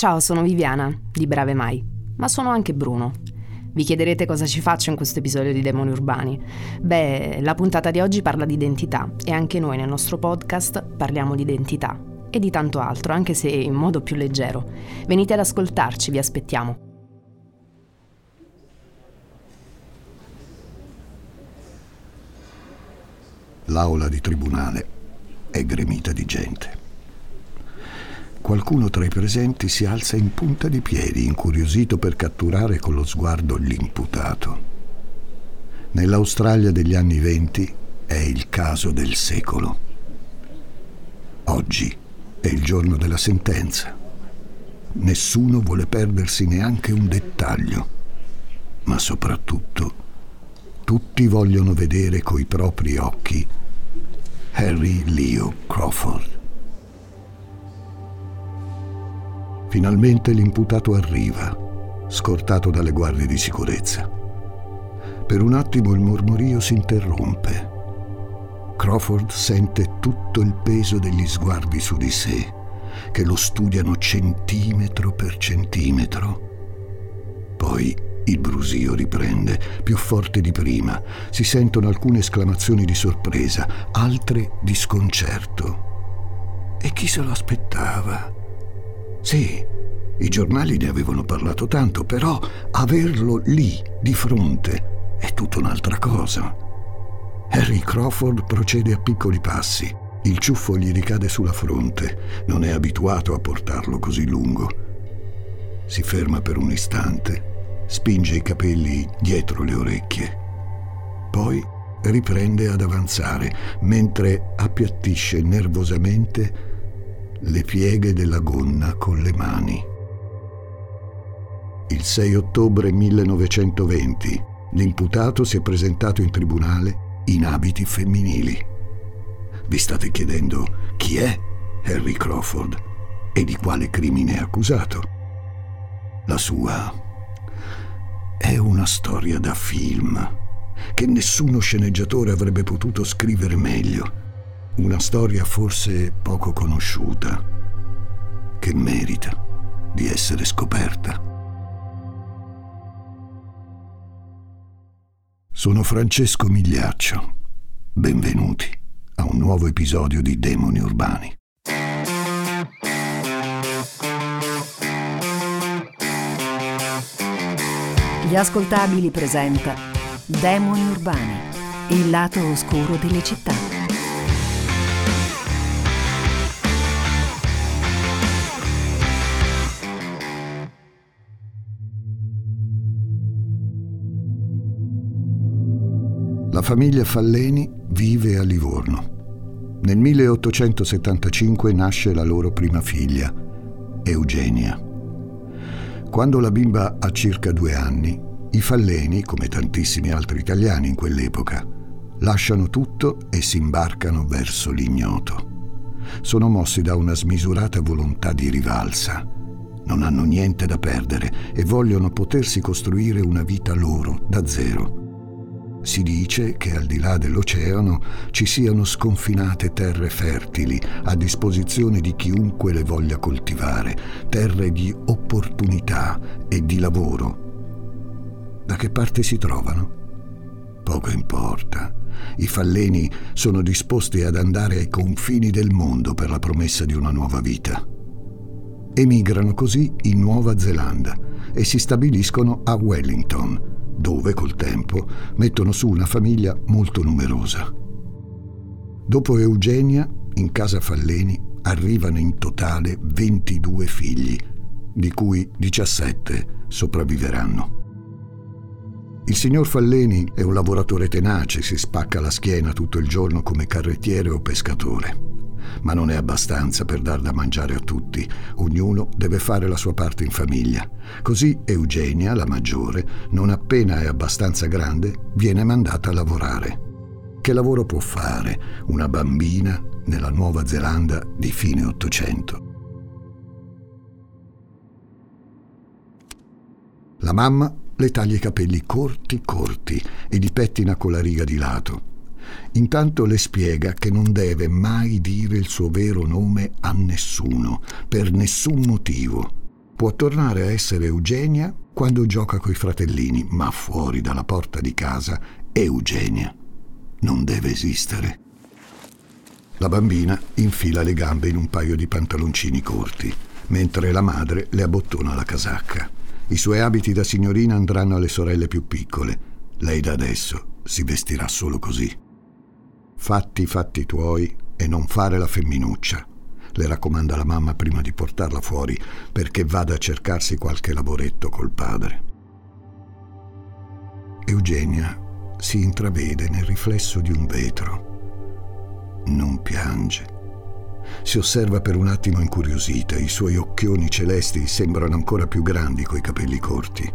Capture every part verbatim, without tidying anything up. Ciao, sono Viviana, di Brave Mai, ma sono anche Bruno. Vi chiederete cosa ci faccio in questo episodio di Demoni Urbani. Beh, la puntata di oggi parla di identità e anche noi nel nostro podcast parliamo di identità e di tanto altro, anche se in modo più leggero. Venite ad ascoltarci, vi aspettiamo. L'aula di tribunale è gremita di gente. Qualcuno tra i presenti si alza in punta di piedi, incuriosito per catturare con lo sguardo l'imputato. Nell'Australia degli anni venti è il caso del secolo. Oggi è il giorno della sentenza. Nessuno vuole perdersi neanche un dettaglio, ma soprattutto tutti vogliono vedere coi propri occhi Harry Leo Crawford. Finalmente l'imputato arriva, scortato dalle guardie di sicurezza. Per un attimo il mormorio si interrompe. Crawford sente tutto il peso degli sguardi su di sé, che lo studiano centimetro per centimetro. Poi il brusio riprende, più forte di prima. Si sentono alcune esclamazioni di sorpresa, altre di sconcerto. E chi se lo aspettava? Sì, i giornali ne avevano parlato tanto, però averlo lì, di fronte, è tutta un'altra cosa. Harry Crawford procede a piccoli passi. Il ciuffo gli ricade sulla fronte. Non è abituato a portarlo così lungo. Si ferma per un istante, spinge i capelli dietro le orecchie. Poi riprende ad avanzare, mentre appiattisce nervosamente le pieghe della gonna con le mani. Il sei ottobre millenovecentoventi l'imputato si è presentato in tribunale in abiti femminili. Vi state chiedendo chi è Harry Crawford e di quale crimine è accusato? La sua è una storia da film che nessuno sceneggiatore avrebbe potuto scrivere meglio. Una storia forse poco conosciuta, che merita di essere scoperta. Sono Francesco Migliaccio. Benvenuti a un nuovo episodio di Demoni Urbani. Gli Ascoltabili presenta Demoni Urbani, il lato oscuro delle città. La famiglia Falleni vive a Livorno. Nel milleottocentosettantacinque nasce la loro prima figlia, Eugenia. Quando la bimba ha circa due anni, i Falleni, come tantissimi altri italiani in quell'epoca, lasciano tutto e si imbarcano verso l'ignoto. Sono mossi da una smisurata volontà di rivalsa. Non hanno niente da perdere e vogliono potersi costruire una vita loro da zero. Si dice che al di là dell'oceano ci siano sconfinate terre fertili a disposizione di chiunque le voglia coltivare, terre di opportunità e di lavoro. Da che parte si trovano? Poco importa. I Falleni sono disposti ad andare ai confini del mondo per la promessa di una nuova vita. Emigrano così in Nuova Zelanda e si stabiliscono a Wellington, dove col tempo mettono su una famiglia molto numerosa. Dopo Eugenia, in casa Falleni arrivano in totale ventidue figli, di cui diciassette sopravviveranno. Il signor Falleni è un lavoratore tenace, si spacca la schiena tutto il giorno come carrettiere o pescatore. Ma non è abbastanza per dar da mangiare a tutti. Ognuno deve fare la sua parte in famiglia. Così Eugenia, la maggiore, non appena è abbastanza grande, viene mandata a lavorare. Che lavoro può fare una bambina nella Nuova Zelanda di fine Ottocento? La mamma le taglia i capelli corti corti e li pettina con la riga di lato. Intanto le spiega che non deve mai dire il suo vero nome a nessuno, per nessun motivo, Può tornare a essere Eugenia quando gioca coi fratellini, ma fuori dalla porta di casa Eugenia non deve esistere. La bambina infila le gambe in un paio di pantaloncini corti, mentre la madre le abbottona la casacca. I suoi abiti da signorina andranno alle sorelle più piccole. Lei da adesso si vestirà solo così. Fatti i fatti tuoi e non fare la femminuccia, le raccomanda la mamma prima di portarla fuori perché vada a cercarsi qualche lavoretto col padre. Eugenia si intravede nel riflesso di un vetro. Non piange. Si osserva per un attimo incuriosita. I suoi occhioni celesti sembrano ancora più grandi coi capelli corti.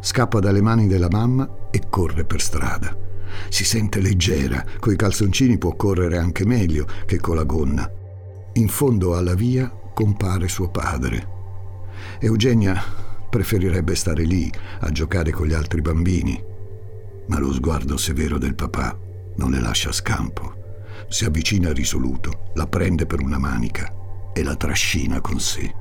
Scappa dalle mani della mamma e corre per strada. Si sente leggera. Coi calzoncini può correre anche meglio che con la gonna. In fondo alla via compare suo padre. Eugenia preferirebbe stare lì a giocare con gli altri bambini, ma lo sguardo severo del papà non le lascia scampo. Si avvicina risoluto, la prende per una manica e la trascina con sé.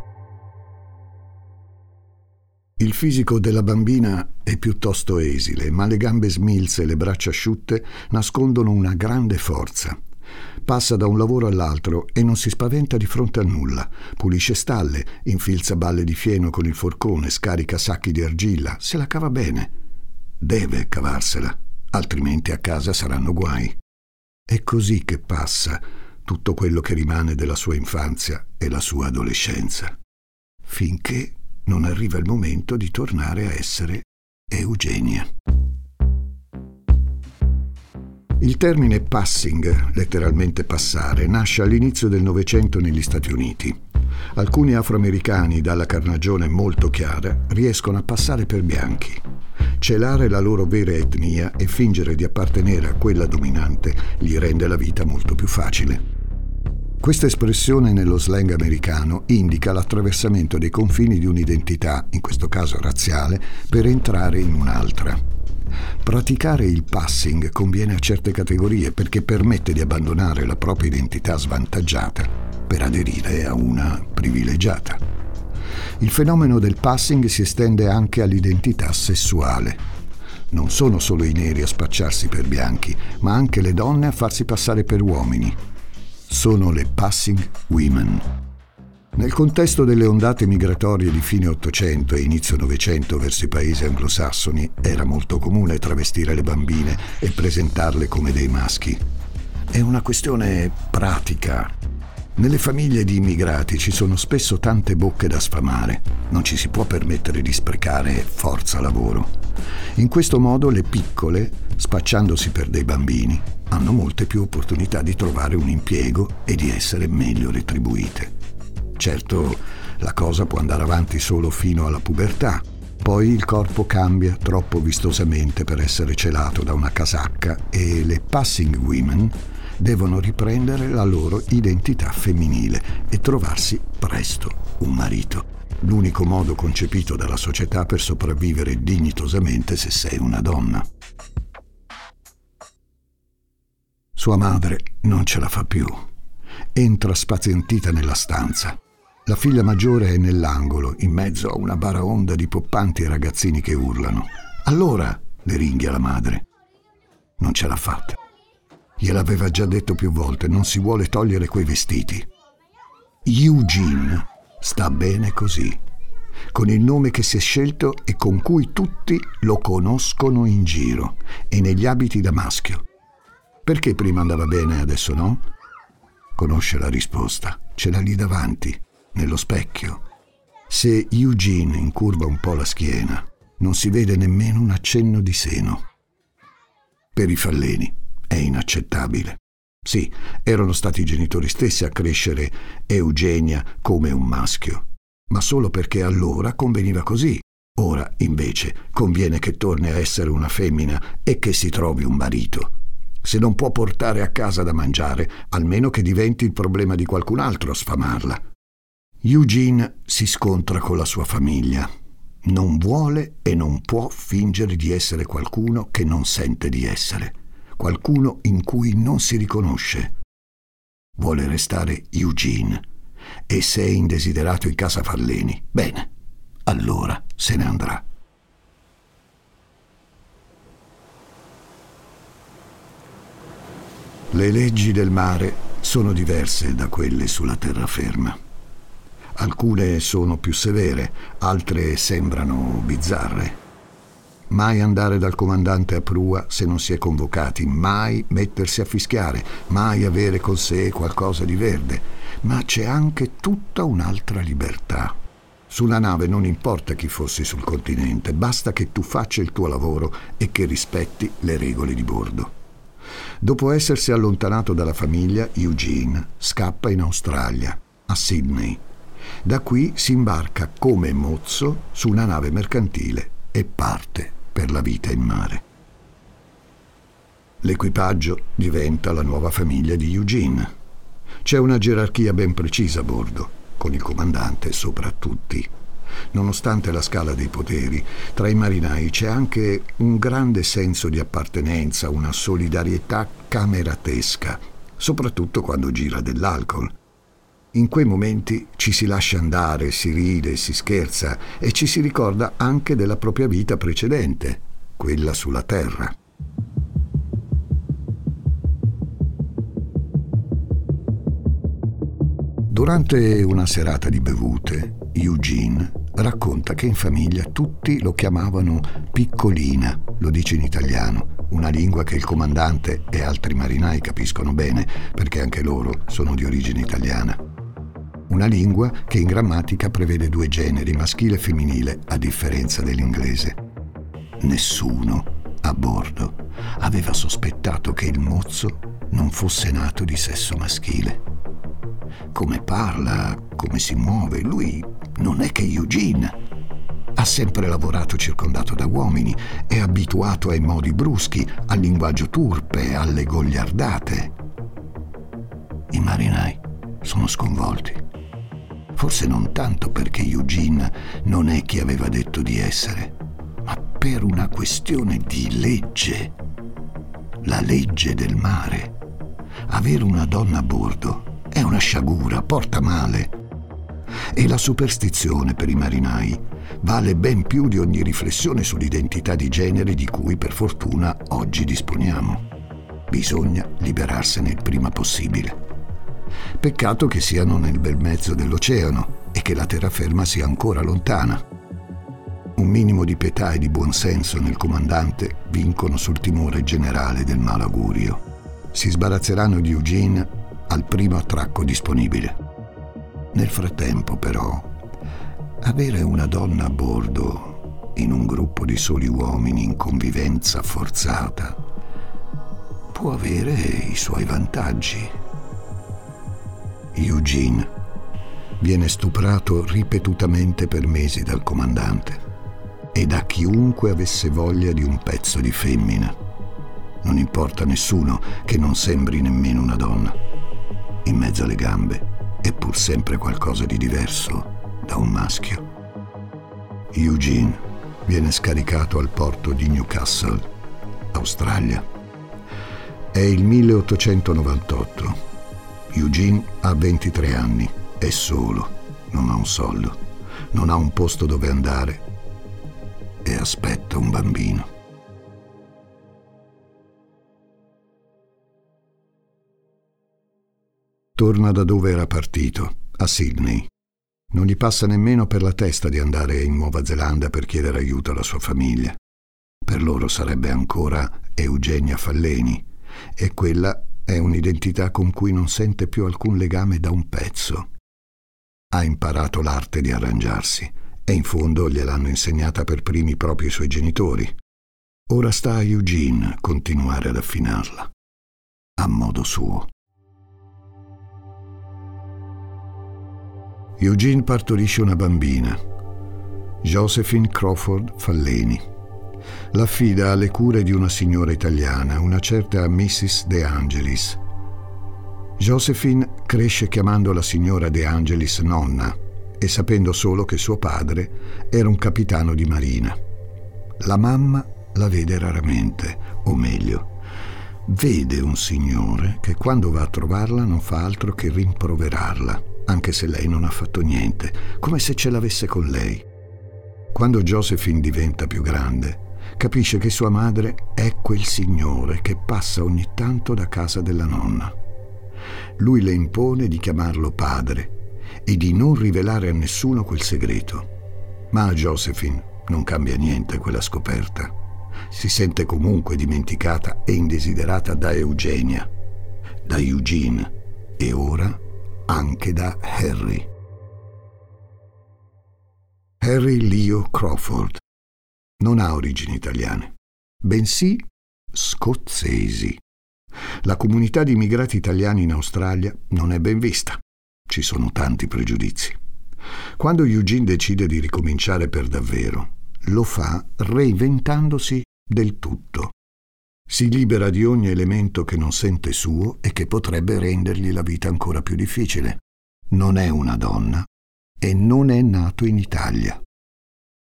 Il fisico della bambina è piuttosto esile, ma le gambe smilze e le braccia asciutte nascondono una grande forza. Passa da un lavoro all'altro e non si spaventa di fronte a nulla. Pulisce stalle, infilza balle di fieno con il forcone, scarica sacchi di argilla. Se la cava bene. Deve cavarsela, altrimenti a casa saranno guai. È così che passa tutto quello che rimane della sua infanzia e la sua adolescenza, finché non arriva il momento di tornare a essere Eugenia. Il termine passing, letteralmente passare, nasce all'inizio del Novecento negli Stati Uniti. Alcuni afroamericani, dalla carnagione molto chiara, riescono a passare per bianchi. Celare la loro vera etnia e fingere di appartenere a quella dominante gli rende la vita molto più facile. Questa espressione nello slang americano indica l'attraversamento dei confini di un'identità, in questo caso razziale, per entrare in un'altra. Praticare il passing conviene a certe categorie perché permette di abbandonare la propria identità svantaggiata per aderire a una privilegiata. Il fenomeno del passing si estende anche all'identità sessuale. Non sono solo i neri a spacciarsi per bianchi, ma anche le donne a farsi passare per uomini. Sono le passing women. Nel contesto delle ondate migratorie di fine Ottocento e inizio Novecento verso i paesi anglosassoni era molto comune travestire le bambine e presentarle come dei maschi. È una questione pratica. Nelle famiglie di immigrati ci sono spesso tante bocche da sfamare. Non ci si può permettere di sprecare forza lavoro. In questo modo le piccole, spacciandosi per dei bambini, hanno molte più opportunità di trovare un impiego e di essere meglio retribuite. Certo, la cosa può andare avanti solo fino alla pubertà. Poi il corpo cambia troppo vistosamente per essere celato da una casacca e le passing women devono riprendere la loro identità femminile e trovarsi presto un marito. L'unico modo concepito dalla società per sopravvivere dignitosamente se sei una donna. Sua madre non ce la fa più. Entra spazientita nella stanza. La figlia maggiore è nell'angolo, in mezzo a una baraonda di poppanti e ragazzini che urlano. Allora, le ringhia la madre. Non ce l'ha fatta. Gliel'aveva già detto più volte, non si vuole togliere quei vestiti. Eugene sta bene così, con il nome che si è scelto e con cui tutti lo conoscono in giro e negli abiti da maschio. Perché prima andava bene e adesso no? Conosce la risposta, ce l'ha lì davanti. Nello specchio. Se Eugene incurva un po' la schiena, non si vede nemmeno un accenno di seno. Per i Falleni è inaccettabile. Sì, erano stati i genitori stessi a crescere Eugenia come un maschio, ma solo perché allora conveniva così. Ora, invece, conviene che torni a essere una femmina e che si trovi un marito. Se non può portare a casa da mangiare, almeno che diventi il problema di qualcun altro a sfamarla. Eugene si scontra con la sua famiglia. Non vuole e non può fingere di essere qualcuno che non sente di essere, qualcuno in cui non si riconosce. Vuole restare Eugene e sei indesiderato in casa Falleni, bene, allora se ne andrà. Le leggi del mare sono diverse da quelle sulla terraferma. Alcune sono più severe, altre sembrano bizzarre. Mai andare dal comandante a prua se non si è convocati, mai mettersi a fischiare, mai avere con sé qualcosa di verde. Ma c'è anche tutta un'altra libertà. Sulla nave non importa chi fossi sul continente, basta che tu faccia il tuo lavoro e che rispetti le regole di bordo. Dopo essersi allontanato dalla famiglia, Eugene scappa in Australia, a Sydney. Da qui si imbarca come mozzo su una nave mercantile e parte per la vita in mare. L'equipaggio diventa la nuova famiglia di Eugene. C'è una gerarchia ben precisa a bordo, con il comandante sopra tutti. Nonostante la scala dei poteri, tra i marinai c'è anche un grande senso di appartenenza, una solidarietà cameratesca, soprattutto quando gira dell'alcol. In quei momenti ci si lascia andare, si ride, si scherza e ci si ricorda anche della propria vita precedente, quella sulla terra. Durante una serata di bevute, Eugene racconta che in famiglia tutti lo chiamavano piccolina, lo dice in italiano, una lingua che il comandante e altri marinai capiscono bene, perché anche loro sono di origine italiana. Una lingua che in grammatica prevede due generi, maschile e femminile, a differenza dell'inglese. Nessuno a bordo aveva sospettato che il mozzo non fosse nato di sesso maschile. Come parla, come si muove, lui non è che Eugene. Ha sempre lavorato circondato da uomini, è abituato ai modi bruschi, al linguaggio turpe, alle gogliardate. I marinai sono sconvolti. Forse non tanto perché Eugene non è chi aveva detto di essere, ma per una questione di legge. La legge del mare. Avere una donna a bordo è una sciagura, porta male. E la superstizione per i marinai vale ben più di ogni riflessione sull'identità di genere di cui per fortuna oggi disponiamo. Bisogna liberarsene il prima possibile. Peccato che siano nel bel mezzo dell'oceano e che la terraferma sia ancora lontana. Un minimo di pietà e di buonsenso nel comandante vincono sul timore generale del malaugurio. Si sbarazzeranno di Eugene al primo attracco disponibile. Nel frattempo, però, avere una donna a bordo in un gruppo di soli uomini in convivenza forzata può avere i suoi vantaggi. Eugene viene stuprato ripetutamente per mesi dal comandante e da chiunque avesse voglia di un pezzo di femmina. Non importa nessuno che non sembri nemmeno una donna. In mezzo alle gambe è pur sempre qualcosa di diverso da un maschio. Eugene viene scaricato al porto di Newcastle, Australia. È il milleottocentonovantotto. Eugene ha ventitré anni, è solo, non ha un soldo, non ha un posto dove andare e aspetta un bambino. Torna da dove era partito, a Sydney. Non gli passa nemmeno per la testa di andare in Nuova Zelanda per chiedere aiuto alla sua famiglia. Per loro sarebbe ancora Eugenia Falleni, e quella è un'identità con cui non sente più alcun legame da un pezzo. Ha imparato l'arte di arrangiarsi, e in fondo gliel'hanno insegnata per primi proprio i suoi genitori. Ora sta a Eugene continuare ad affinarla, a modo suo. Eugene partorisce una bambina, Josephine Crawford Falleni. L'affida alle cure di una signora italiana, una certa missus De Angelis. Josephine cresce chiamando la signora De Angelis nonna e sapendo solo che suo padre era un capitano di marina. La mamma la vede raramente, o meglio, vede un signore che quando va a trovarla non fa altro che rimproverarla. anche se lei non ha fatto niente, come se ce l'avesse con lei. Quando Josephine diventa più grande, capisce che sua madre è quel signore che passa ogni tanto da casa della nonna. Lui le impone di chiamarlo padre e di non rivelare a nessuno quel segreto. Ma a Josephine non cambia niente quella scoperta. Si sente comunque dimenticata e indesiderata da Eugenia, da Eugene e ora anche da Harry. Harry Leo Crawford non ha origini italiane, bensì scozzesi. La comunità di immigrati italiani in Australia non è ben vista. Ci sono tanti pregiudizi. Quando Eugene decide di ricominciare per davvero, lo fa reinventandosi del tutto. Si libera di ogni elemento che non sente suo e che potrebbe rendergli la vita ancora più difficile. Non è una donna e non è nato in Italia.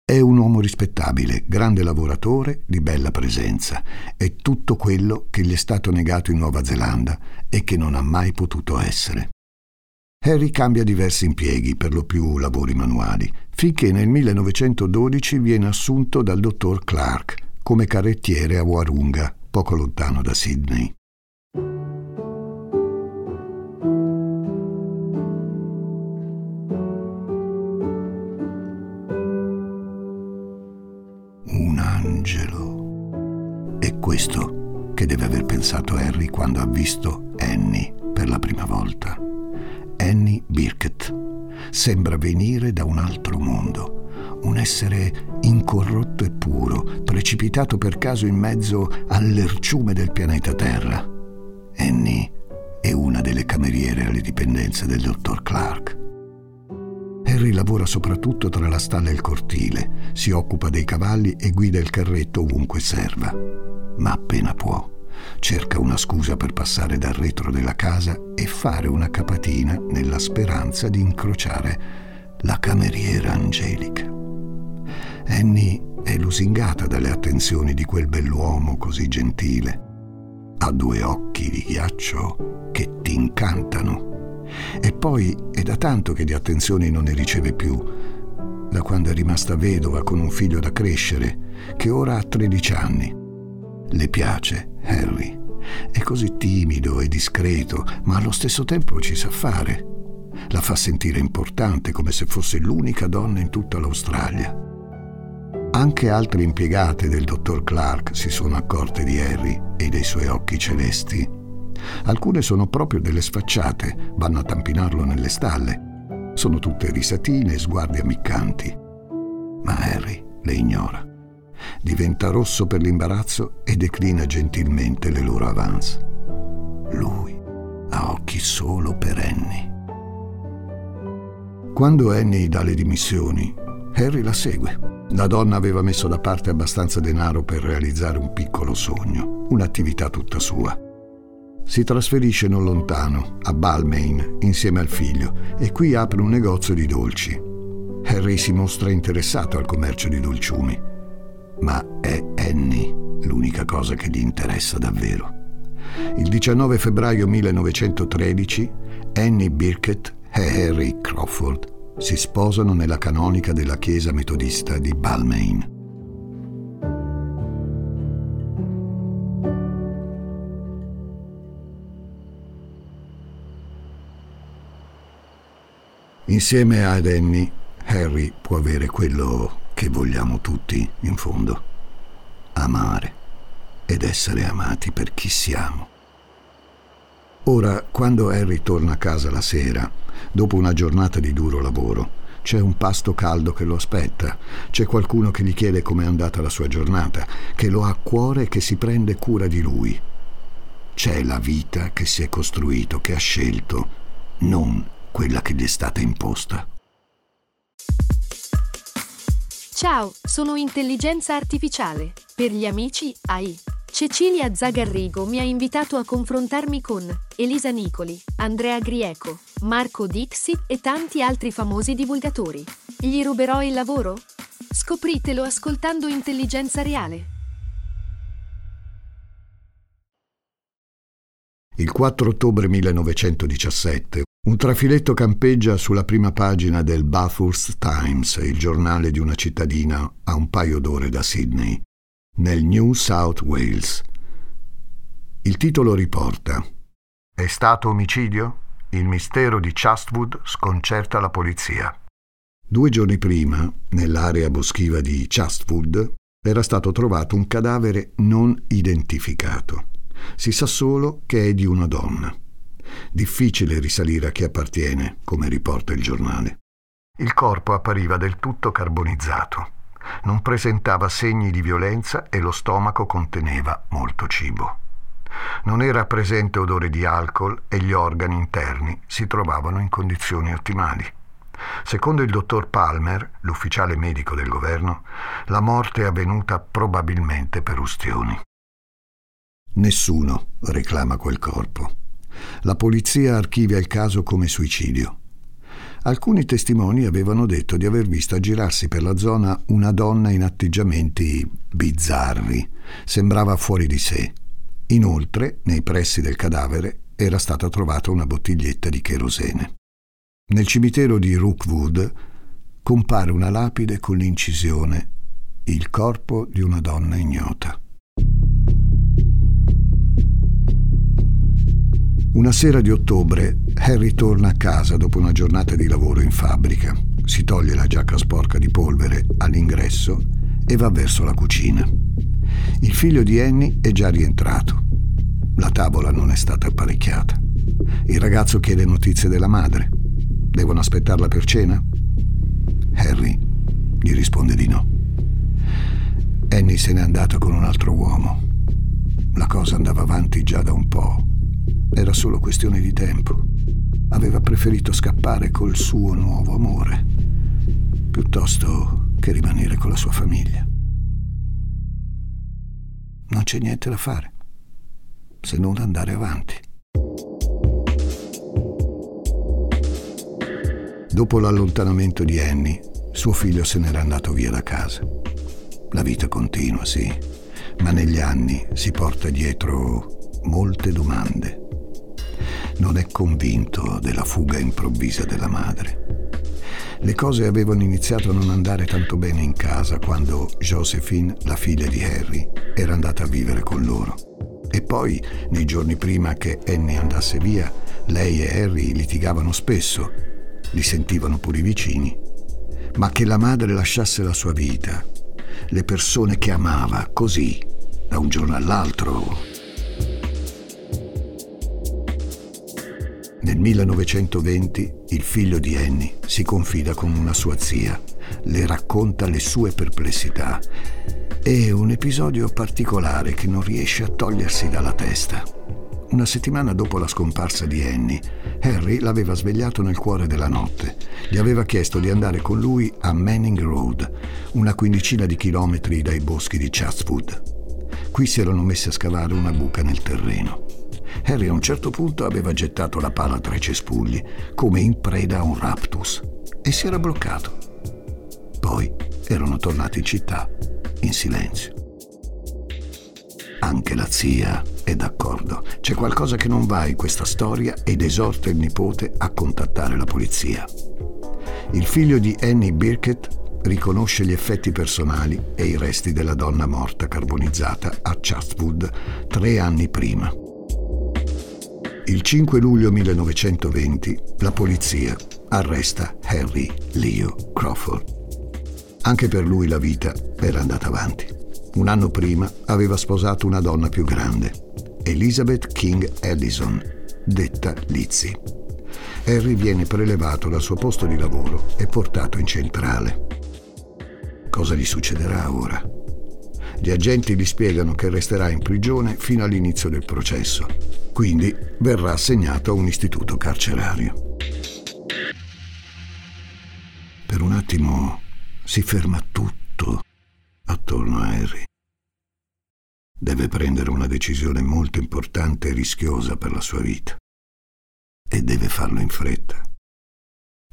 È un uomo rispettabile, grande lavoratore, di bella presenza. È tutto quello che gli è stato negato in Nuova Zelanda e che non ha mai potuto essere. Harry cambia diversi impieghi, per lo più lavori manuali, finché nel millenovecentododici viene assunto dal dottor Clark come carrettiere a Warunga, poco lontano da Sydney. Un angelo. È questo che deve aver pensato Harry quando ha visto Annie per la prima volta. Annie Birkett sembra venire da un altro mondo, un essere incorrotto e puro, precipitato per caso in mezzo all'erciume del pianeta Terra. Annie è una delle cameriere alle dipendenze del dottor Clark. Harry lavora soprattutto tra la stalla e il cortile, si occupa dei cavalli e guida il carretto ovunque serva, ma appena può. Cerca una scusa per passare dal retro della casa e fare una capatina nella speranza di incrociare la cameriera angelica. Annie è lusingata dalle attenzioni di quel bell'uomo così gentile. Ha due occhi di ghiaccio che ti incantano. E poi è da tanto che di attenzioni non ne riceve più, da quando è rimasta vedova con un figlio da crescere, che ora ha tredici anni. Le piace Harry. È così timido e discreto, ma allo stesso tempo ci sa fare. La fa sentire importante, come se fosse l'unica donna in tutta l'Australia. Anche altre impiegate del dottor Clark si sono accorte di Harry e dei suoi occhi celesti. Alcune sono proprio delle sfacciate, vanno a tampinarlo nelle stalle. Sono tutte risatine e sguardi ammiccanti. Ma Harry le ignora. Diventa rosso per l'imbarazzo e declina gentilmente le loro avance. Lui ha occhi solo per Annie. Quando Annie dà le dimissioni, Harry la segue. La donna aveva messo da parte abbastanza denaro per realizzare un piccolo sogno, un'attività tutta sua. Si trasferisce non lontano, a Balmain, insieme al figlio, e qui apre un negozio di dolci. Harry si mostra interessato al commercio di dolciumi. Ma è Annie l'unica cosa che gli interessa davvero. Il diciannove febbraio millenovecentotredici, Annie Birkett e Harry Crawford si sposano nella canonica della chiesa metodista di Balmain. Insieme ad Annie, Harry può avere quello che vogliamo tutti, in fondo, amare ed essere amati per chi siamo. Ora, quando Harry torna a casa la sera, dopo una giornata di duro lavoro, c'è un pasto caldo che lo aspetta, c'è qualcuno che gli chiede com'è andata la sua giornata, che lo ha a cuore e che si prende cura di lui. C'è la vita che si è costruito, che ha scelto, non quella che gli è stata imposta. Ciao, sono Intelligenza Artificiale, per gli amici A I. Cecilia Zagarrigo mi ha invitato a confrontarmi con Elisa Nicoli, Andrea Grieco, Marco Dixi e tanti altri famosi divulgatori. Gli ruberò il lavoro? Scopritelo ascoltando Intelligenza Reale. Il quattro ottobre millenovecentodiciassette un trafiletto campeggia sulla prima pagina del Bathurst Times, il giornale di una cittadina a un paio d'ore da Sydney, nel New South Wales. Il titolo riporta: «È stato omicidio? Il mistero di Chatswood sconcerta la polizia». Due giorni prima, nell'area boschiva di Chatswood, era stato trovato un cadavere non identificato. Si sa solo che è di una donna. Difficile risalire a chi appartiene, come riporta il giornale. Il corpo appariva del tutto carbonizzato. Non presentava segni di violenza e lo stomaco conteneva molto cibo. Non era presente odore di alcol e gli organi interni si trovavano in condizioni ottimali. Secondo il dottor Palmer, l'ufficiale medico del governo, la morte è avvenuta probabilmente per ustioni. Nessuno reclama quel corpo. La polizia archivia il caso come suicidio. Alcuni testimoni avevano detto di aver visto aggirarsi per la zona una donna in atteggiamenti bizzarri. Sembrava fuori di sé. Inoltre, nei pressi del cadavere era stata trovata una bottiglietta di cherosene. Nel cimitero di Rookwood compare una lapide con l'incisione: il corpo di una donna ignota. Una sera di ottobre, Harry torna a casa dopo una giornata di lavoro in fabbrica. Si toglie la giacca sporca di polvere all'ingresso e va verso la cucina. Il figlio di Annie è già rientrato. La tavola non è stata apparecchiata. Il ragazzo chiede notizie della madre. Devono aspettarla per cena? Harry gli risponde di no. Annie se n'è andata con un altro uomo. La cosa andava avanti già da un po'. Era solo questione di tempo. Aveva preferito scappare col suo nuovo amore piuttosto che rimanere con la sua famiglia. Non c'è niente da fare se non andare avanti. Dopo l'allontanamento di Annie, suo figlio se n'era andato via da casa. La vita continua, sì, ma negli anni si porta dietro molte domande. Non è convinto della fuga improvvisa della madre. Le cose avevano iniziato a non andare tanto bene in casa quando Josephine, la figlia di Harry, era andata a vivere con loro. E poi, nei giorni prima che Annie andasse via, lei e Harry litigavano spesso, li sentivano pure i vicini. Ma che la madre lasciasse la sua vita, le persone che amava, così, da un giorno all'altro... Nel millenovecentoventi il figlio di Annie si confida con una sua zia, le racconta le sue perplessità e un episodio particolare che non riesce a togliersi dalla testa. Una settimana dopo la scomparsa di Annie, Harry l'aveva svegliato nel cuore della notte. Gli aveva chiesto di andare con lui a Manning Road, una quindicina di chilometri dai boschi di Chatswood. Qui si erano messi a scavare una buca nel terreno. Harry a un certo punto aveva gettato la pala tra i cespugli, come in preda a un raptus, e si era bloccato. Poi erano tornati in città, in silenzio. Anche la zia è d'accordo. C'è qualcosa che non va in questa storia ed esorta il nipote a contattare la polizia. Il figlio di Annie Birkett riconosce gli effetti personali e i resti della donna morta carbonizzata a Chatswood tre anni prima. Il cinque luglio millenovecentoventi la polizia arresta Harry Leo Crawford. Anche per lui la vita era andata avanti. Un anno prima aveva sposato una donna più grande, Elizabeth King Allison, detta Lizzy. Harry viene prelevato dal suo posto di lavoro e portato in centrale. Cosa gli succederà ora? Gli agenti gli spiegano che resterà in prigione fino all'inizio del processo. Quindi verrà assegnato a un istituto carcerario. Per un attimo si ferma tutto attorno a Harry. Deve prendere una decisione molto importante e rischiosa per la sua vita. E deve farlo in fretta.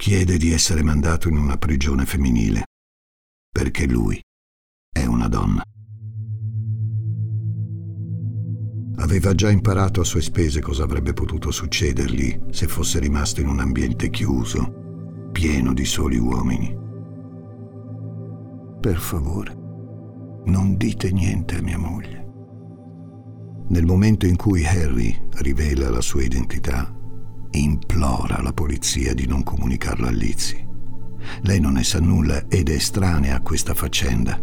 Chiede di essere mandato in una prigione femminile, perché lui è una donna. Aveva già imparato a sue spese cosa avrebbe potuto succedergli se fosse rimasto in un ambiente chiuso, pieno di soli uomini. Per favore, non dite niente a mia moglie. Nel momento in cui Harry rivela la sua identità, implora la polizia di non comunicarlo a Lizzy. Lei non ne sa nulla ed è estranea a questa faccenda,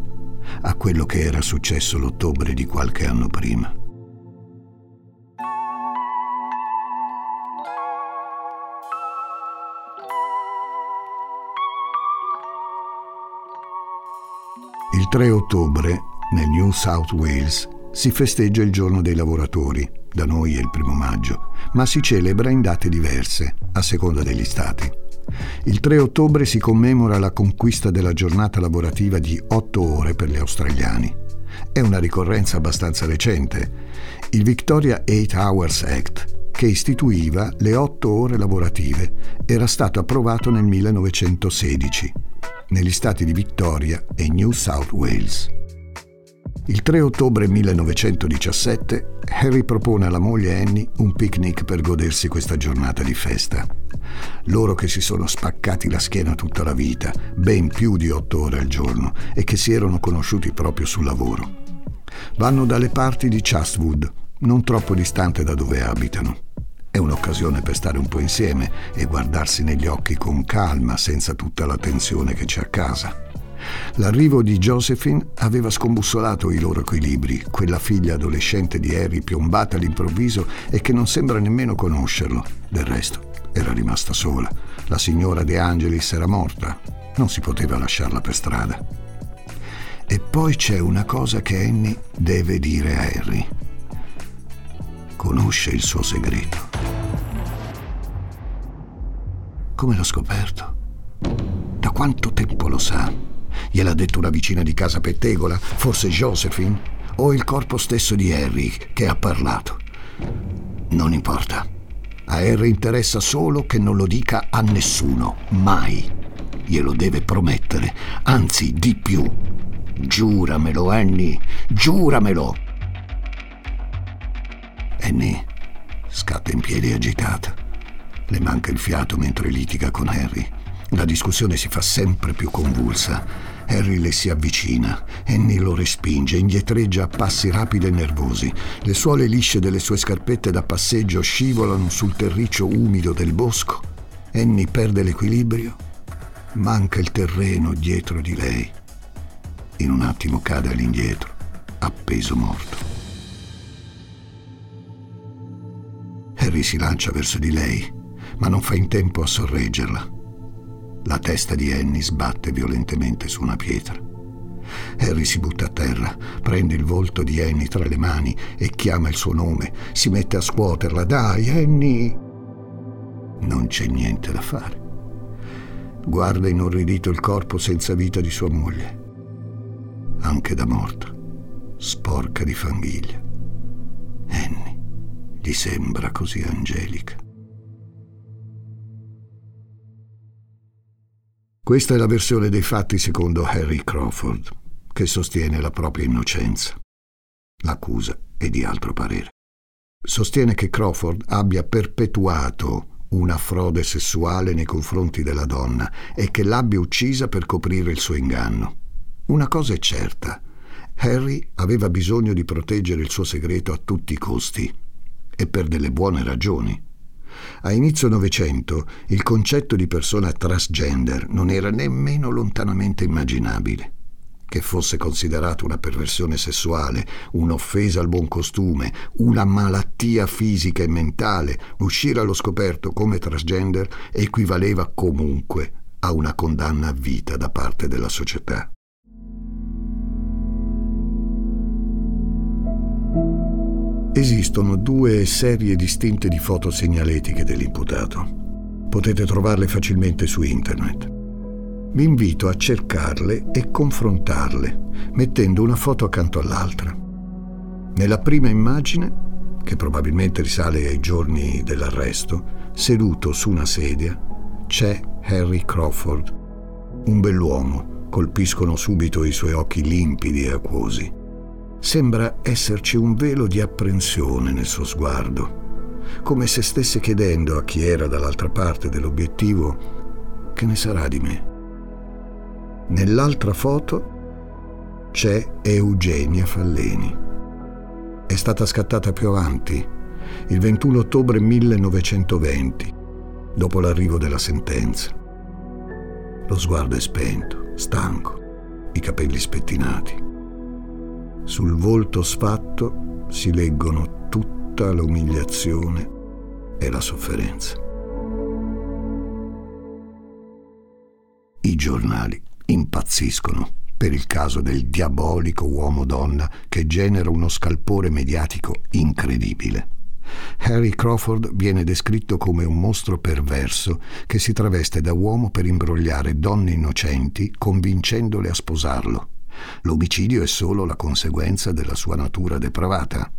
a quello che era successo l'ottobre di qualche anno prima. Il tre ottobre, nel New South Wales, si festeggia il giorno dei lavoratori, da noi è il primo maggio, ma si celebra in date diverse, a seconda degli stati. Il tre ottobre si commemora la conquista della giornata lavorativa di otto ore per gli australiani. È una ricorrenza abbastanza recente, il Victoria Eight Hours Act, che istituiva le otto ore lavorative, era stato approvato nel millenovecentosedici, negli stati di Victoria e New South Wales. Il tre ottobre millenovecentodiciassette Harry propone alla moglie Annie un picnic per godersi questa giornata di festa. Loro che si sono spaccati la schiena tutta la vita, ben più di otto ore al giorno, e che si erano conosciuti proprio sul lavoro. Vanno dalle parti di Chatswood, non troppo distante da dove abitano. È un'occasione per stare un po' insieme e guardarsi negli occhi con calma, senza tutta la tensione che c'è a casa. L'arrivo di Josephine aveva scombussolato i loro equilibri, quella figlia adolescente di Harry piombata all'improvviso e che non sembra nemmeno conoscerlo. Del resto, era rimasta sola. La signora De Angelis era morta. Non si poteva lasciarla per strada. E poi c'è una cosa che Annie deve dire a Harry. Conosce il suo segreto. Come l'ho scoperto? Da quanto tempo lo sa? Gliel'ha detto una vicina di casa pettegola, forse Josephine, o il corpo stesso di Harry che ha parlato. Non importa. A Harry interessa solo che non lo dica a nessuno, mai. Glielo deve promettere, anzi di più. Giuramelo, Annie, giuramelo. Annie scatta in piedi agitata. Le manca il fiato mentre litiga con Harry. La discussione si fa sempre più convulsa. Harry le si avvicina, Annie lo respinge, indietreggia a passi rapidi e nervosi. Le suole lisce delle sue scarpette da passeggio scivolano sul terriccio umido del bosco. Annie perde l'equilibrio, manca il terreno dietro di lei. In un attimo cade all'indietro, appeso morto. Harry si lancia verso di lei, ma non fa in tempo a sorreggerla. La testa di Annie sbatte violentemente su una pietra. Harry si butta a terra, prende il volto di Annie tra le mani e chiama il suo nome. Si mette a scuoterla. Dai, Annie! Non c'è niente da fare. Guarda inorridito il corpo senza vita di sua moglie. Anche da morta, sporca di fanghiglia. Annie gli sembra così angelica. Questa è la versione dei fatti secondo Harry Crawford, che sostiene la propria innocenza. L'accusa è di altro parere. Sostiene che Crawford abbia perpetuato una frode sessuale nei confronti della donna e che l'abbia uccisa per coprire il suo inganno. Una cosa è certa: Harry aveva bisogno di proteggere il suo segreto a tutti i costi, e per delle buone ragioni. A inizio Novecento il concetto di persona transgender non era nemmeno lontanamente immaginabile. Che fosse considerato una perversione sessuale, un'offesa al buon costume, una malattia fisica e mentale, uscire allo scoperto come transgender equivaleva comunque a una condanna a vita da parte della società. Esistono due serie distinte di foto segnaletiche dell'imputato. Potete trovarle facilmente su internet. Vi invito a cercarle e confrontarle, mettendo una foto accanto all'altra. Nella prima immagine, che probabilmente risale ai giorni dell'arresto, seduto su una sedia, c'è Harry Crawford. Un bell'uomo, colpiscono subito i suoi occhi limpidi e acquosi. Sembra esserci un velo di apprensione nel suo sguardo, come se stesse chiedendo a chi era dall'altra parte dell'obiettivo: che ne sarà di me? Nell'altra foto c'è Eugenia Falleni. È stata scattata più avanti, il ventuno ottobre millenovecentoventi, dopo l'arrivo della sentenza. Lo sguardo è spento, stanco, i capelli spettinati. Sul volto sfatto si leggono tutta l'umiliazione e la sofferenza. I giornali impazziscono per il caso del diabolico uomo-donna che genera uno scalpore mediatico incredibile. Harry Crawford viene descritto come un mostro perverso che si traveste da uomo per imbrogliare donne innocenti, convincendole a sposarlo. L'omicidio è solo la conseguenza della sua natura depravata.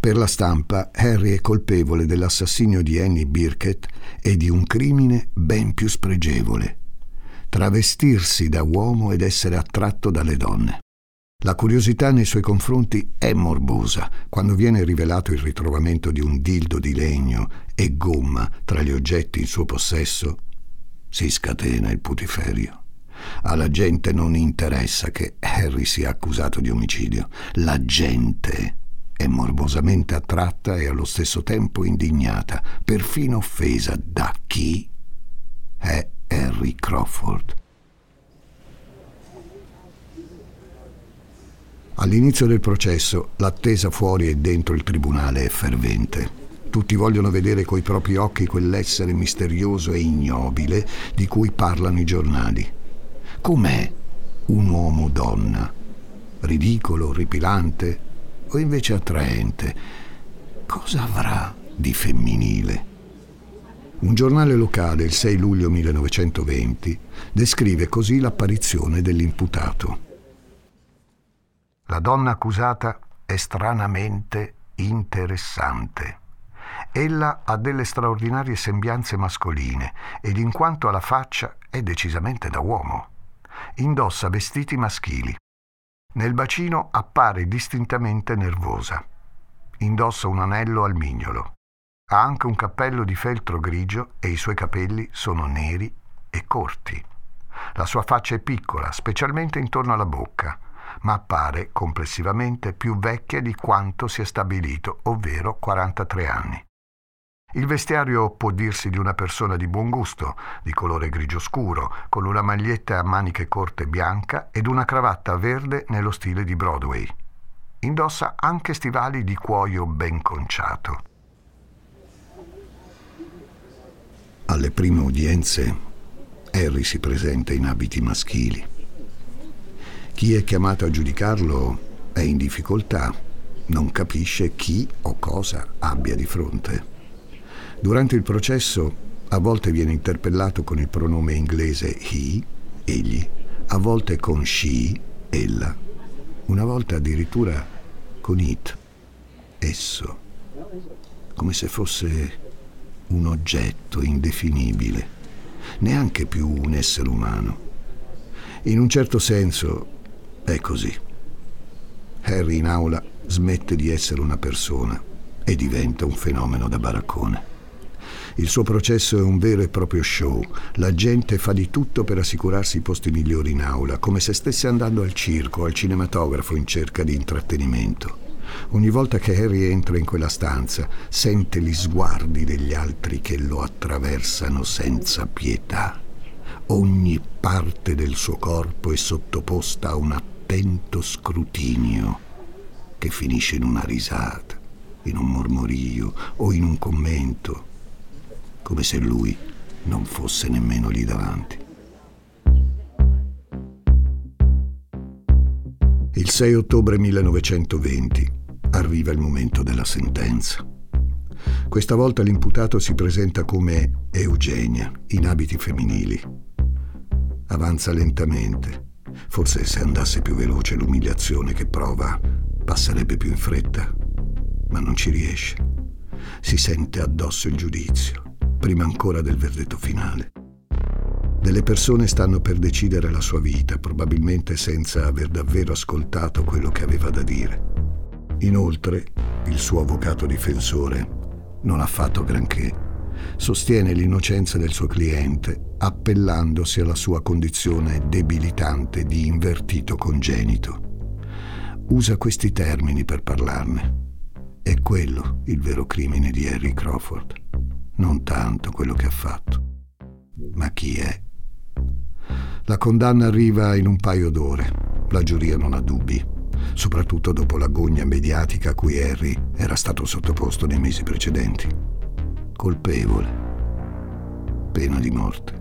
Per la stampa, Harry è colpevole dell'assassinio di Annie Birkett e di un crimine ben più spregevole: travestirsi da uomo ed essere attratto dalle donne. La curiosità nei suoi confronti è morbosa quando viene rivelato il ritrovamento di un dildo di legno e gomma tra gli oggetti in suo possesso. Si scatena il putiferio. Alla gente non interessa che Harry sia accusato di omicidio. La gente è morbosamente attratta e allo stesso tempo indignata, perfino offesa, da chi è Harry Crawford. All'inizio del processo, l'attesa fuori e dentro il tribunale è fervente. Tutti vogliono vedere coi propri occhi quell'essere misterioso e ignobile di cui parlano i giornali. Com'è un uomo-donna? Ridicolo, ripilante o invece attraente? Cosa avrà di femminile? Un giornale locale, il sei luglio millenovecentoventi, descrive così l'apparizione dell'imputato. La donna accusata è stranamente interessante. Ella ha delle straordinarie sembianze mascoline ed in quanto alla faccia è decisamente da uomo. Indossa vestiti maschili. Nel bacino appare distintamente nervosa. Indossa un anello al mignolo. Ha anche un cappello di feltro grigio e i suoi capelli sono neri e corti. La sua faccia è piccola, specialmente intorno alla bocca, ma appare complessivamente più vecchia di quanto si è stabilito, ovvero quarantatré anni. Il vestiario può dirsi di una persona di buon gusto, di colore grigio scuro, con una maglietta a maniche corte bianca ed una cravatta verde nello stile di Broadway. Indossa anche stivali di cuoio ben conciato. Alle prime udienze, Harry si presenta in abiti maschili. Chi è chiamato a giudicarlo è in difficoltà, non capisce chi o cosa abbia di fronte. Durante il processo a volte viene interpellato con il pronome inglese he, egli, a volte con she, ella, una volta addirittura con it, esso, come se fosse un oggetto indefinibile, neanche più un essere umano. In un certo senso è così. Harry in aula smette di essere una persona e diventa un fenomeno da baraccone. Il suo processo è un vero e proprio show. La gente fa di tutto per assicurarsi i posti migliori in aula, come se stesse andando al circo, al cinematografo in cerca di intrattenimento. Ogni volta che Harry entra in quella stanza, sente gli sguardi degli altri che lo attraversano senza pietà. Ogni parte del suo corpo è sottoposta a un attento scrutinio che finisce in una risata, in un mormorio o in un commento, come se lui non fosse nemmeno lì davanti. Il sei ottobre millenovecentoventi arriva il momento della sentenza. Questa volta l'imputato si presenta come Eugenia, in abiti femminili. Avanza lentamente. Forse se andasse più veloce l'umiliazione che prova passerebbe più in fretta, ma non ci riesce. Si sente addosso il giudizio, prima ancora del verdetto finale. Delle persone stanno per decidere la sua vita, probabilmente senza aver davvero ascoltato quello che aveva da dire. Inoltre, il suo avvocato difensore non ha fatto granché. Sostiene l'innocenza del suo cliente appellandosi alla sua condizione debilitante di invertito congenito. Usa questi termini per parlarne. È quello il vero crimine di Harry Crawford, non tanto quello che ha fatto, ma chi è. La condanna arriva in un paio d'ore. La giuria non ha dubbi, soprattutto dopo l'agonia mediatica a cui Harry era stato sottoposto nei mesi precedenti. Colpevole. Pena di morte.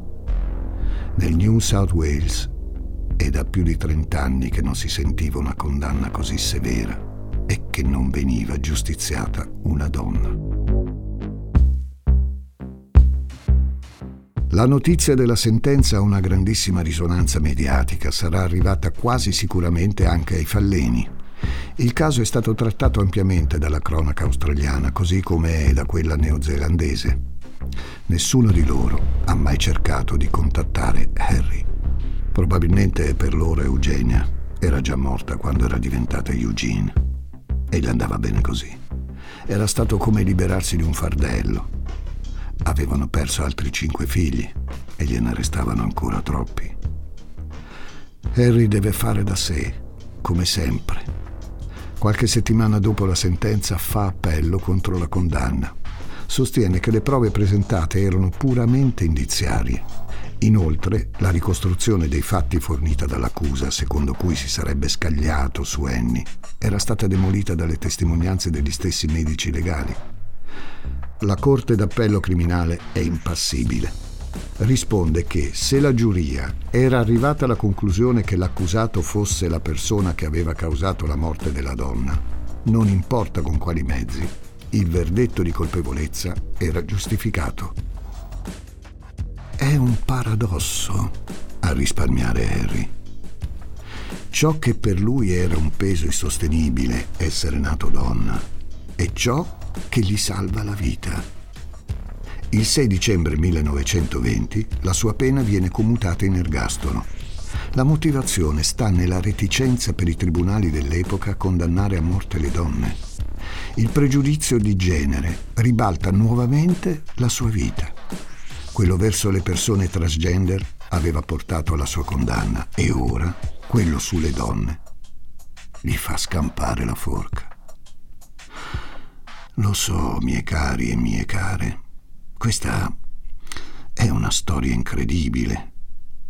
Nel New South Wales è da più di trent'anni che non si sentiva una condanna così severa e che non veniva giustiziata una donna. La notizia della sentenza ha una grandissima risonanza mediatica, sarà arrivata quasi sicuramente anche ai Falleni. Il caso è stato trattato ampiamente dalla cronaca australiana, così come è da quella neozelandese. Nessuno di loro ha mai cercato di contattare Harry. Probabilmente per loro Eugenia era già morta quando era diventata Eugene. E gli andava bene così. Era stato come liberarsi di un fardello. Avevano perso altri cinque figli e gliene restavano ancora troppi. Harry deve fare da sé, come sempre. Qualche settimana dopo la sentenza fa appello contro la condanna. Sostiene che le prove presentate erano puramente indiziarie. Inoltre, la ricostruzione dei fatti fornita dall'accusa, secondo cui si sarebbe scagliato su Annie, era stata demolita dalle testimonianze degli stessi medici legali. La Corte d'Appello Criminale è impassibile. Risponde che se la giuria era arrivata alla conclusione che l'accusato fosse la persona che aveva causato la morte della donna, non importa con quali mezzi, il verdetto di colpevolezza era giustificato. È un paradosso a risparmiare Harry. Ciò che per lui era un peso insostenibile, essere nato donna, e ciò che gli salva la vita. Il sei dicembre millenovecentoventi la sua pena viene commutata in ergastolo. La motivazione sta nella reticenza per i tribunali dell'epoca a condannare a morte le donne. Il pregiudizio di genere ribalta nuovamente la sua vita. Quello verso le persone transgender aveva portato alla sua condanna e ora quello sulle donne gli fa scampare la forca. Lo so, miei cari e mie care, questa è una storia incredibile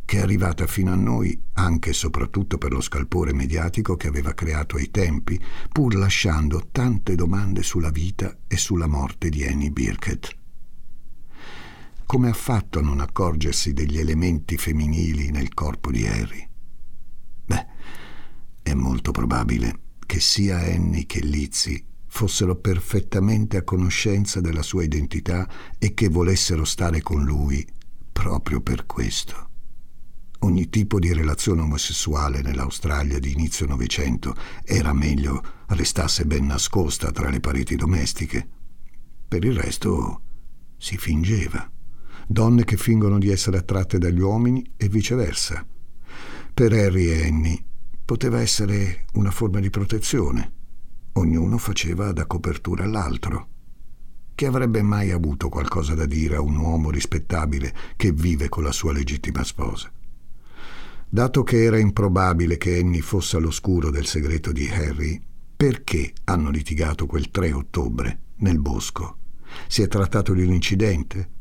che è arrivata fino a noi anche e soprattutto per lo scalpore mediatico che aveva creato ai tempi, pur lasciando tante domande sulla vita e sulla morte di Annie Birkett. Come ha fatto a non accorgersi degli elementi femminili nel corpo di Harry? Beh, è molto probabile che sia Annie che Lizzy fossero perfettamente a conoscenza della sua identità e che volessero stare con lui proprio per questo. Ogni tipo di relazione omosessuale nell'Australia di inizio Novecento era meglio restasse ben nascosta tra le pareti domestiche. Per il resto si fingeva. Donne che fingono di essere attratte dagli uomini e viceversa. Per Harry e Annie poteva essere una forma di protezione. Ognuno faceva da copertura all'altro. Chi avrebbe mai avuto qualcosa da dire a un uomo rispettabile che vive con la sua legittima sposa? Dato che era improbabile che Annie fosse all'oscuro del segreto di Harry, perché hanno litigato quel tre ottobre nel bosco? Si è trattato di un incidente?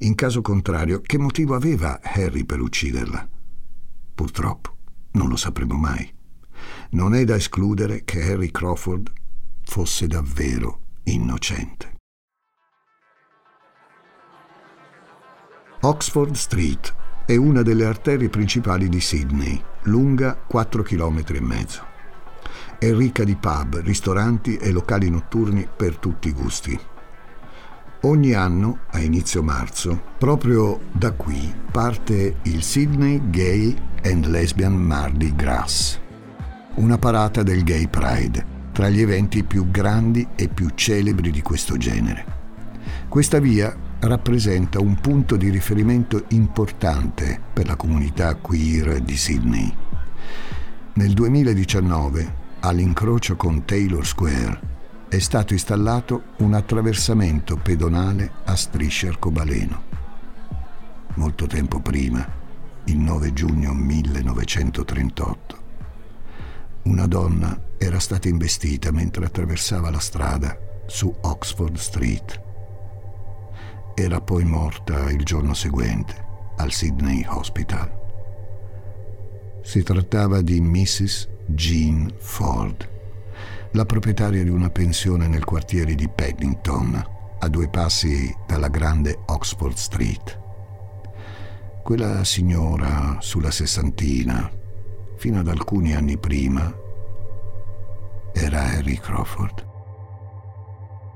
In caso contrario, che motivo aveva Harry per ucciderla? Purtroppo non lo sapremo mai. Non è da escludere che Harry Crawford fosse davvero innocente. Oxford Street è una delle arterie principali di Sydney, lunga quattro chilometri e mezzo. È ricca di pub, ristoranti e locali notturni per tutti i gusti. Ogni anno, a inizio marzo, proprio da qui parte il Sydney Gay and Lesbian Mardi Gras. Una parata del Gay Pride, tra gli eventi più grandi e più celebri di questo genere. Questa via rappresenta un punto di riferimento importante per la comunità queer di Sydney. Nel duemiladiciannove, all'incrocio con Taylor Square è stato installato un attraversamento pedonale a strisce arcobaleno. Molto tempo prima, il nove giugno millenovecentotrentotto, una donna era stata investita mentre attraversava la strada su Oxford Street. Era poi morta il giorno seguente al Sydney Hospital. Si trattava di missus Jean Ford, la proprietaria di una pensione nel quartiere di Paddington, a due passi dalla grande Oxford Street. Quella signora, sulla sessantina, fino ad alcuni anni prima, era Harry Crawford.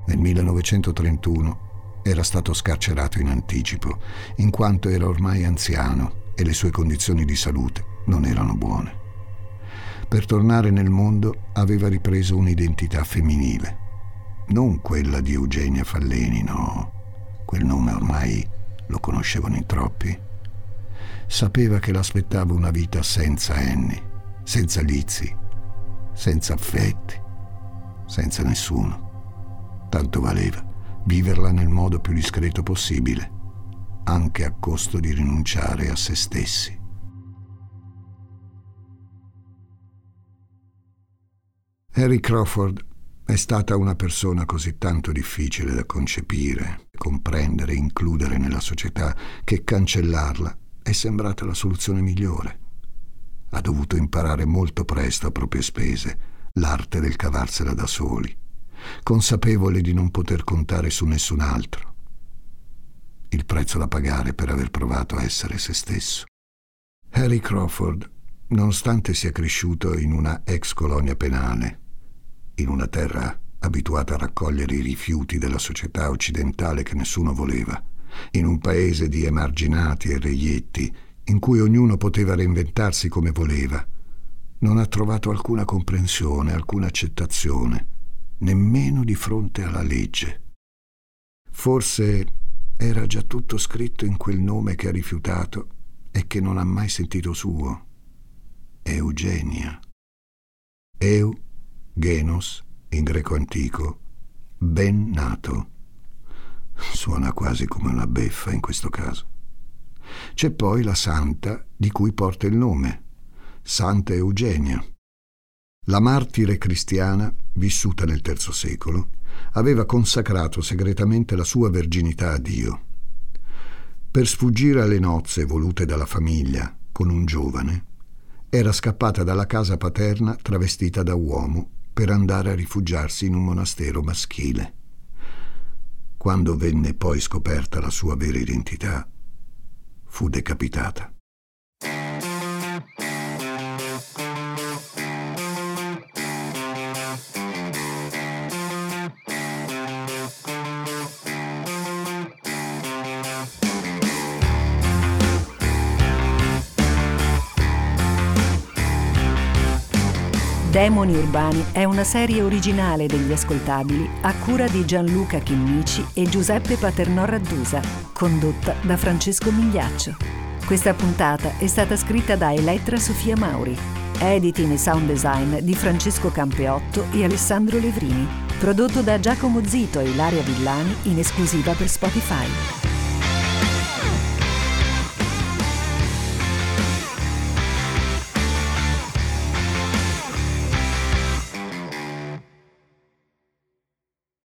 Nel millenovecentotrentuno era stato scarcerato in anticipo, in quanto era ormai anziano e le sue condizioni di salute non erano buone. Per tornare nel mondo aveva ripreso un'identità femminile. Non quella di Eugenia Falleni, no. Quel nome ormai lo conoscevano in troppi. Sapeva che l'aspettava una vita senza Annie, senza Lizzy, senza affetti, senza nessuno. Tanto valeva viverla nel modo più discreto possibile, anche a costo di rinunciare a se stessi. Harry Crawford è stata una persona così tanto difficile da concepire, comprendere, includere nella società, che cancellarla è sembrata la soluzione migliore. Ha dovuto imparare molto presto a proprie spese l'arte del cavarsela da soli, consapevole di non poter contare su nessun altro. Il prezzo da pagare per aver provato a essere se stesso. Harry Crawford, nonostante sia cresciuto in una ex colonia penale, in una terra abituata a raccogliere i rifiuti della società occidentale che nessuno voleva, in un paese di emarginati e reietti in cui ognuno poteva reinventarsi come voleva, non ha trovato alcuna comprensione, alcuna accettazione, nemmeno di fronte alla legge. Forse era già tutto scritto in quel nome che ha rifiutato e che non ha mai sentito suo. Eugenia. Eu, genos, in greco antico, ben nato. Suona quasi come una beffa in questo caso. C'è poi la santa di cui porta il nome, Santa Eugenia. La martire cristiana, vissuta nel terzo secolo, aveva consacrato segretamente la sua verginità a Dio. Per sfuggire alle nozze volute dalla famiglia con un giovane, era scappata dalla casa paterna travestita da uomo per andare a rifugiarsi in un monastero maschile. Quando venne poi scoperta la sua vera identità, fu decapitata. Demoni Urbani è una serie originale degli Ascoltabili a cura di Gianluca Chinnici e Giuseppe Paternò Raddusa, condotta da Francesco Migliaccio. Questa puntata è stata scritta da Elettra Sofia Mauri, editing e sound design di Francesco Campeotto e Alessandro Levrini, prodotto da Giacomo Zito e Ilaria Villani in esclusiva per Spotify.